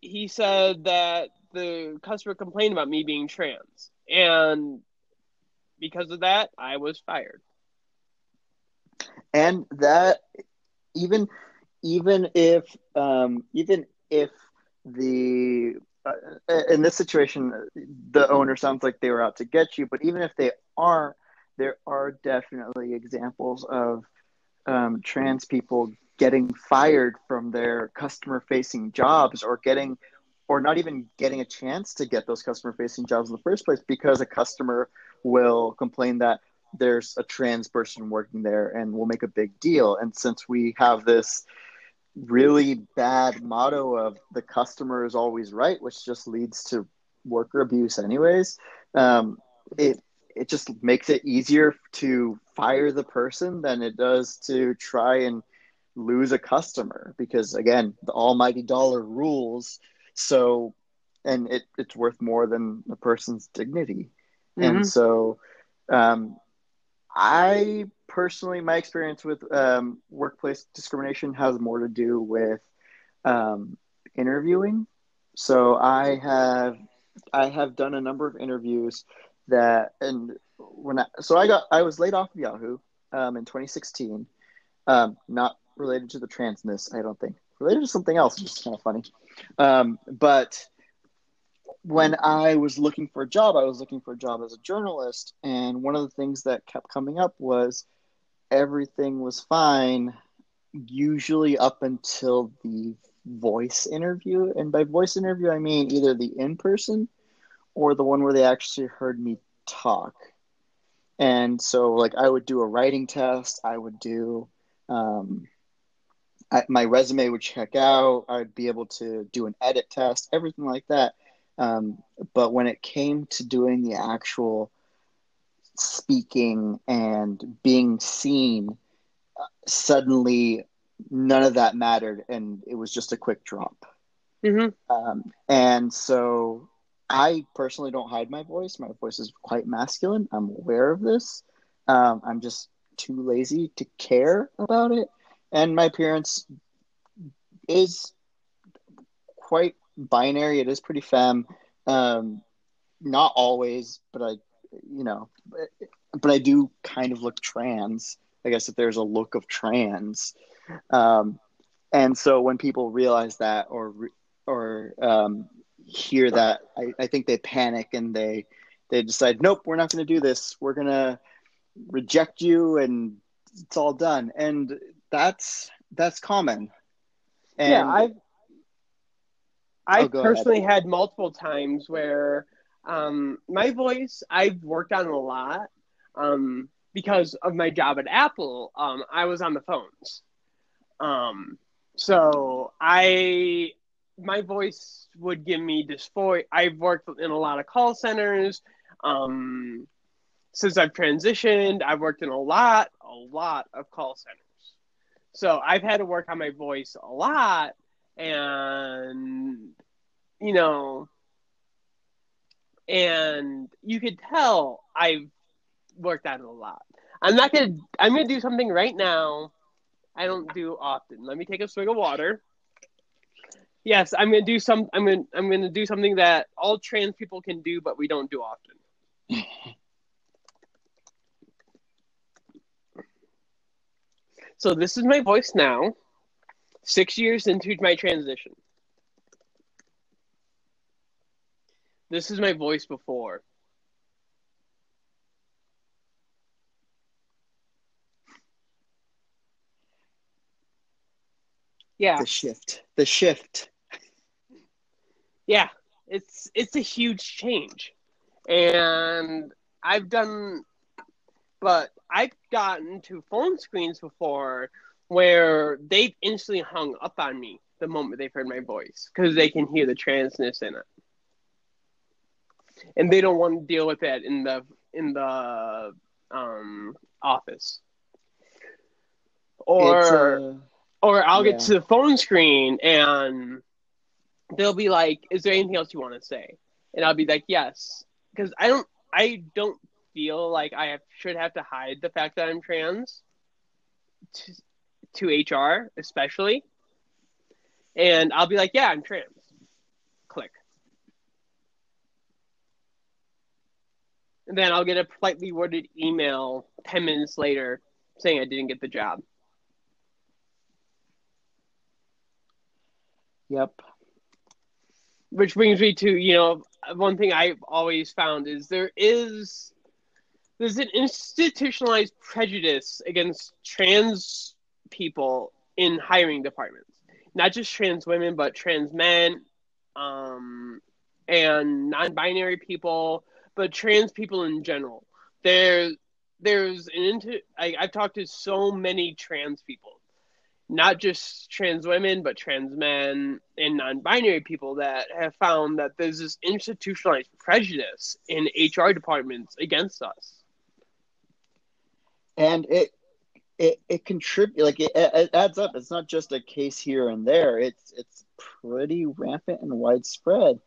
he said that the customer complained about me being trans. And because of that, I was fired. And that even if the in this situation the owner sounds like they were out to get you, but even if they aren't, there are definitely examples of trans people getting fired from their customer facing jobs or not even getting a chance to get those customer facing jobs in the first place because a customer will complain that there's a trans person working there and we'll make a big deal. And since we have this really bad motto of the customer is always right, which just leads to worker abuse anyways, it just makes it easier to fire the person than it does to try and lose a customer because, again, the almighty dollar rules. So, and it's worth more than a person's dignity. Mm-hmm. And so I personally, my experience with workplace discrimination has more to do with interviewing. So I have done a number of interviews I was laid off of Yahoo in 2016, not related to the transness, I don't think, related to something else, which is kind of funny. But when I was looking for a job, I was looking for a job as a journalist. And one of the things that kept coming up was everything was fine, usually up until the voice interview. And by voice interview, I mean either the in-person or the one where they actually heard me talk. And so like I would do a writing test. I would do my resume would check out. I'd be able to do an edit test, everything like that. But when it came to doing the actual speaking and being seen, suddenly none of that mattered, and it was just a quick drop. Mm-hmm. And so I personally don't hide my voice. My voice is quite masculine. I'm aware of this. I'm just too lazy to care about it. And my appearance is quite binary. It is pretty femme, not always, but I do kind of look trans, I guess, if there's a look of trans, and so when people realize that or hear that, I think they panic and they they decide, nope, we're not going to do this. We're going to reject you and it's all done. And that's common. And yeah, I've personally had multiple times where my voice, I've worked on a lot because of my job at Apple. I was on the phones. So my voice would give me dysphoria. I've worked in a lot of call centers. Since I've transitioned, I've worked in a lot of call centers. So I've had to work on my voice a lot. And, you know, and you could tell I've worked on it a lot. I'm going to do something right now I don't do often. Let me take a swig of water. Yes, I'm going to do something that all trans people can do, but we don't do often. So this is my voice now, 6 years into my transition. This is my voice before. Yeah. The shift. Yeah, it's a huge change. And I've gotten to phone screens before where they've instantly hung up on me the moment they've heard my voice because they can hear the transness in it. And they don't want to deal with that in the office. Or I'll get to the phone screen and they'll be like, is there anything else you want to say? And I'll be like, yes. Because I don't feel like I should have to hide the fact that I'm trans to HR, especially. And I'll be like, yeah, I'm trans. Click. And then I'll get a politely worded email 10 minutes later saying I didn't get the job. Yep. Which brings me to, you know, one thing I've always found is there's an institutionalized prejudice against trans people in hiring departments. Not just trans women, but trans men, and non-binary people, but trans people in general. I've talked to so many trans people. Not just trans women, but trans men and non-binary people that have found that there's this institutionalized prejudice in HR departments against us. And it contributes, like it adds up. It's not just a case here and there. It's pretty rampant and widespread.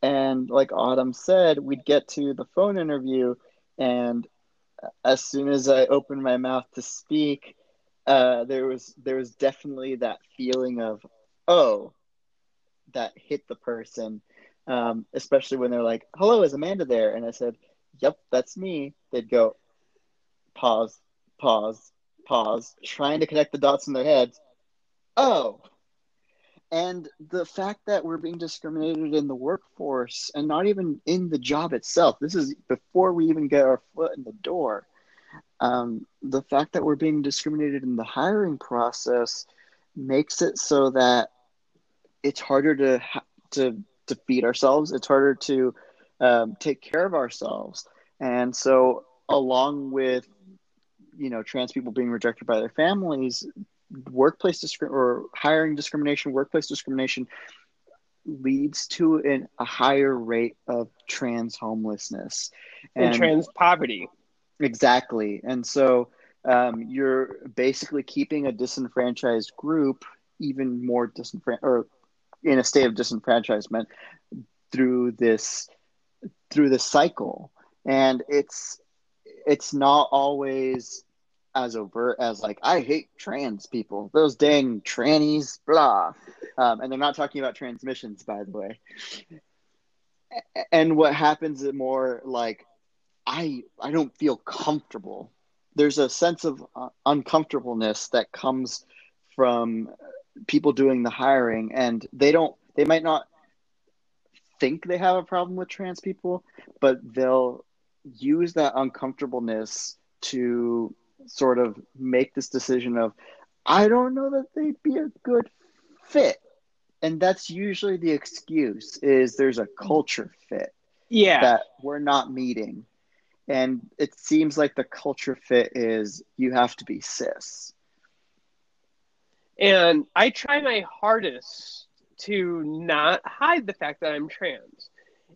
And like Autumn said, we'd get to the phone interview, and as soon as I opened my mouth to speak, there was definitely that feeling of, oh, that hit the person, especially when they're like, hello, is Amanda there? And I said, yep, that's me. They'd go, pause, trying to connect the dots in their heads. Oh. And the fact that we're being discriminated in the workforce and not even in the job itself, this is before we even get our foot in the door. The fact that we're being discriminated in the hiring process makes it so that it's harder to feed ourselves. It's harder to take care of ourselves. And so along with, you know, trans people being rejected by their families, workplace discrimination leads to a higher rate of trans homelessness. And trans poverty. Exactly. And so you're basically keeping a disenfranchised group even more disenfranchised, or in a state of disenfranchisement through this cycle. And it's not always as overt as like, I hate trans people, those dang trannies, blah. And they're not talking about transmissions, by the way. And what happens is more like, I don't feel comfortable. There's a sense of uncomfortableness that comes from people doing the hiring, and they might not think they have a problem with trans people, but they'll use that uncomfortableness to sort of make this decision of, I don't know that they'd be a good fit. And that's usually the excuse, is there's a culture fit that we're not meeting. And it seems like the culture fit is you have to be cis. And I try my hardest to not hide the fact that I'm trans.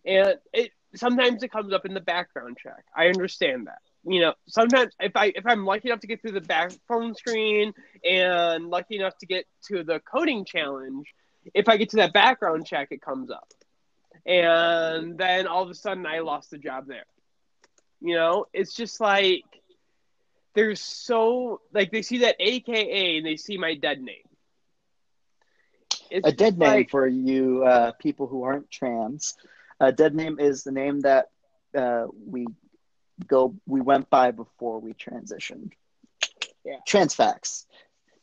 And it sometimes it comes up in the background check. I understand that. You know, sometimes if I'm lucky enough to get through the back phone screen and lucky enough to get to the coding challenge, if I get to that background check, it comes up. And then all of a sudden I lost the job there. You know, it's just like, there's so, like, they see that AKA and they see my dead name. It's a dead name, like, for you people who aren't trans. A dead name is the name that we went by before we transitioned. Yeah. Trans facts.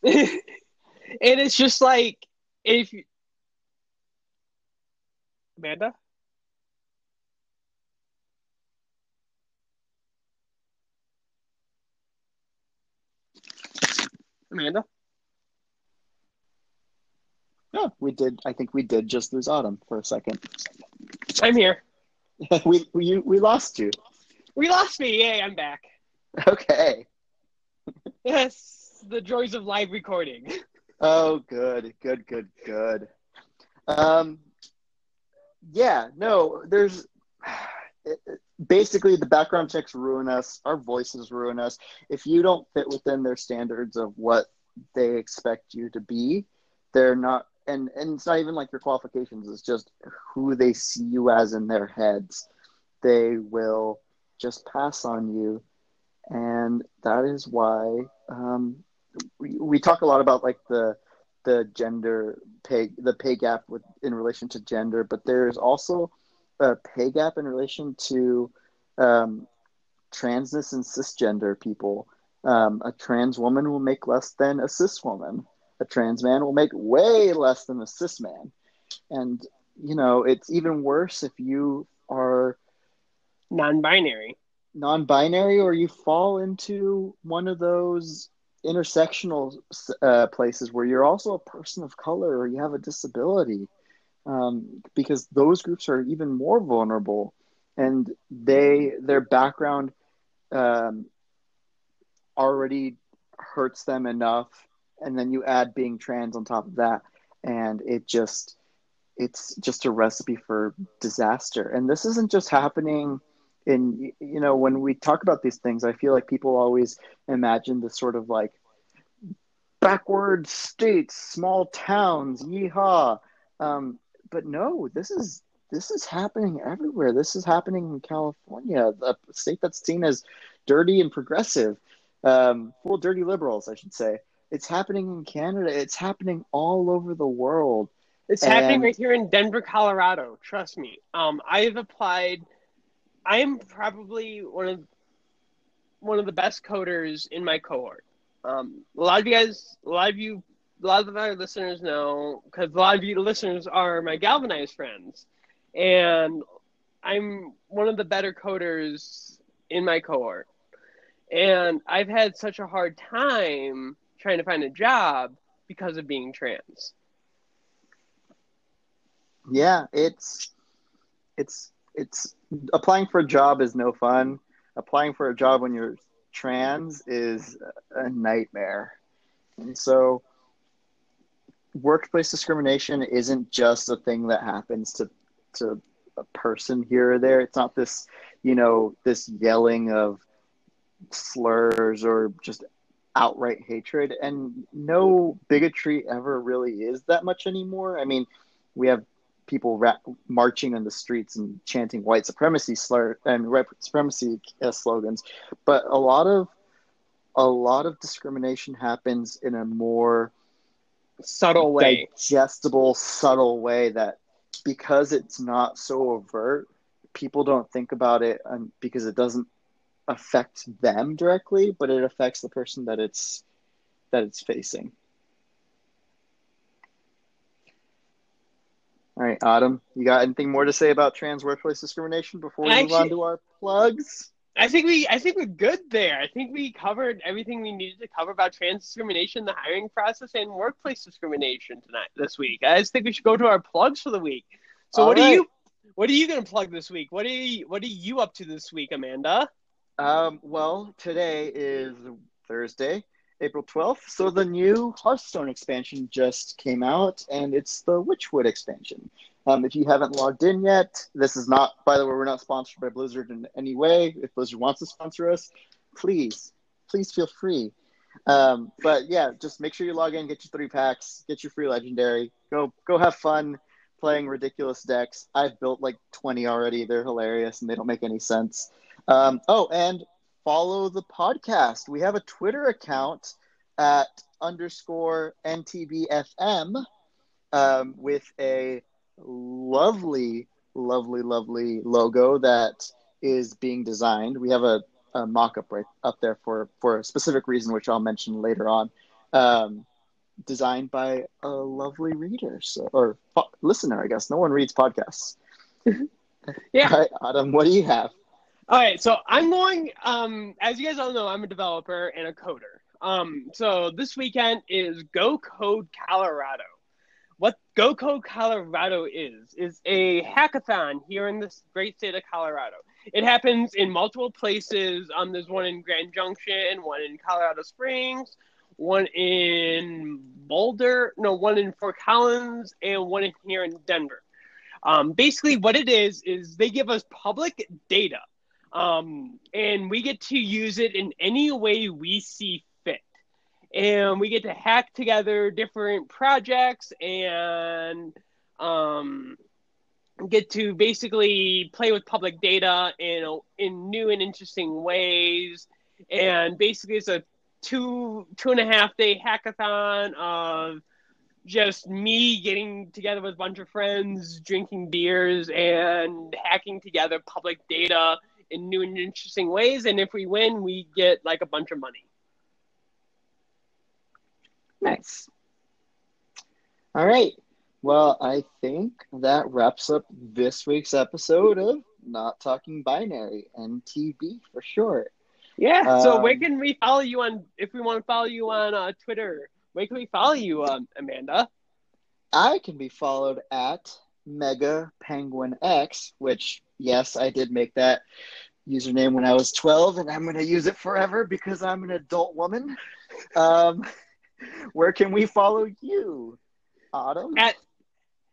And it's just like, if you... Amanda? Amanda? Yeah, we did. I think we did just lose Autumn for a second. I'm here. we lost you. We lost me. Yay, I'm back. Okay. Yes, the joys of live recording. Oh, good. Basically the background checks ruin us. Our voices ruin us. If you don't fit within their standards of what they expect you to be, they're not, and it's not even like your qualifications, it's just who they see you as in their heads. They will just pass on you. And that is why, we talk a lot about like the gender pay gap in relation to gender, but there is also a pay gap in relation to transness and cisgender people. A trans woman will make less than a cis woman. A trans man will make way less than a cis man. And, you know, it's even worse if you are non-binary or you fall into one of those intersectional places where you're also a person of color or you have a disability, because those groups are even more vulnerable, and their background already hurts them enough, and then you add being trans on top of that, and it's just a recipe for disaster. And this isn't just happening in, you know, when we talk about these things, I feel like people always imagine this sort of like backward states, small towns, yeehaw. But no, this is happening everywhere. This is happening in California, a state that's seen as dirty and progressive, well, dirty liberals, I should say. It's happening in Canada. It's happening all over the world. It's happening right here in Denver, Colorado. Trust me. I've applied. I am probably one of the best coders in my cohort. A lot of our listeners know, because a lot of you listeners are my galvanized friends, and I'm one of the better coders in my cohort. And I've had such a hard time trying to find a job because of being trans. Yeah, it's applying for a job is no fun. Applying for a job when you're trans is a nightmare. And so workplace discrimination isn't just a thing that happens to a person here or there. It's not this, you know, this yelling of slurs or just outright hatred. And no bigotry ever really is that much anymore. I mean, we have people marching in the streets and chanting white supremacy slur and white supremacy slogans, but a lot of discrimination happens in a more subtle way, digestible, subtle way, that because it's not so overt, people don't think about it, and because it doesn't affect them directly, but it affects the person that it's facing. All right, Autumn, you got anything more to say about trans workplace discrimination before we move on to our plugs? I think we're good there. I think we covered everything we needed to cover about trans discrimination, the hiring process, and workplace discrimination this week. I just think we should go to our plugs for the week. So what are you going to plug this week? What are you up to this week, Amanda? Well, today is Thursday, April 12th. So the new Hearthstone expansion just came out, and it's the Witchwood expansion. If you haven't logged in yet, this is not, by the way, we're not sponsored by Blizzard in any way. If Blizzard wants to sponsor us, please feel free. But yeah, just make sure you log in, get your 3 packs, get your free legendary, go have fun playing ridiculous decks. I've built like 20 already. They're hilarious and they don't make any sense. And follow the podcast. We have a Twitter account at _NTBFM with a lovely logo that is being designed. We have a mock-up right up there for a specific reason, which I'll mention later on, designed by a lovely reader, or listener, I guess. No one reads podcasts. Yeah. All right, Autumn, what do you have? All right, so I'm going, as you guys all know, I'm a developer and a coder. So this weekend is Go Code Colorado. What Go Code Colorado is a hackathon here in this great state of Colorado. It happens in multiple places. There's one in Grand Junction, one in Colorado Springs, one in Boulder, one in Fort Collins, and one in here in Denver. Basically, what it is they give us public data, and we get to use it in any way we see fit. And we get to hack together different projects and get to basically play with public data in new and interesting ways. And basically, it's a 2.5-day hackathon of just me getting together with a bunch of friends, drinking beers, and hacking together public data in new and interesting ways. And if we win, we get like a bunch of money. Nice. All right. Well, I think that wraps up this week's episode of Not Talking Binary, NTB for short. Yeah. So where can we follow you on, if we want to follow you on Twitter? Where can we follow you, Amanda? I can be followed at MegaPenguinX, which, yes, I did make that username when I was 12, and I'm going to use it forever because I'm an adult woman. Where can we follow you, Autumn?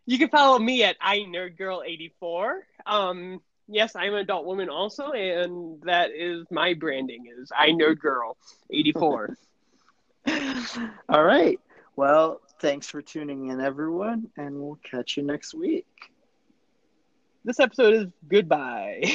You can follow me at iNerdGirl84. Yes, I'm an adult woman also, and that is my branding, is iNerdGirl84. All right. Well, thanks for tuning in, everyone, and we'll catch you next week. This episode is goodbye.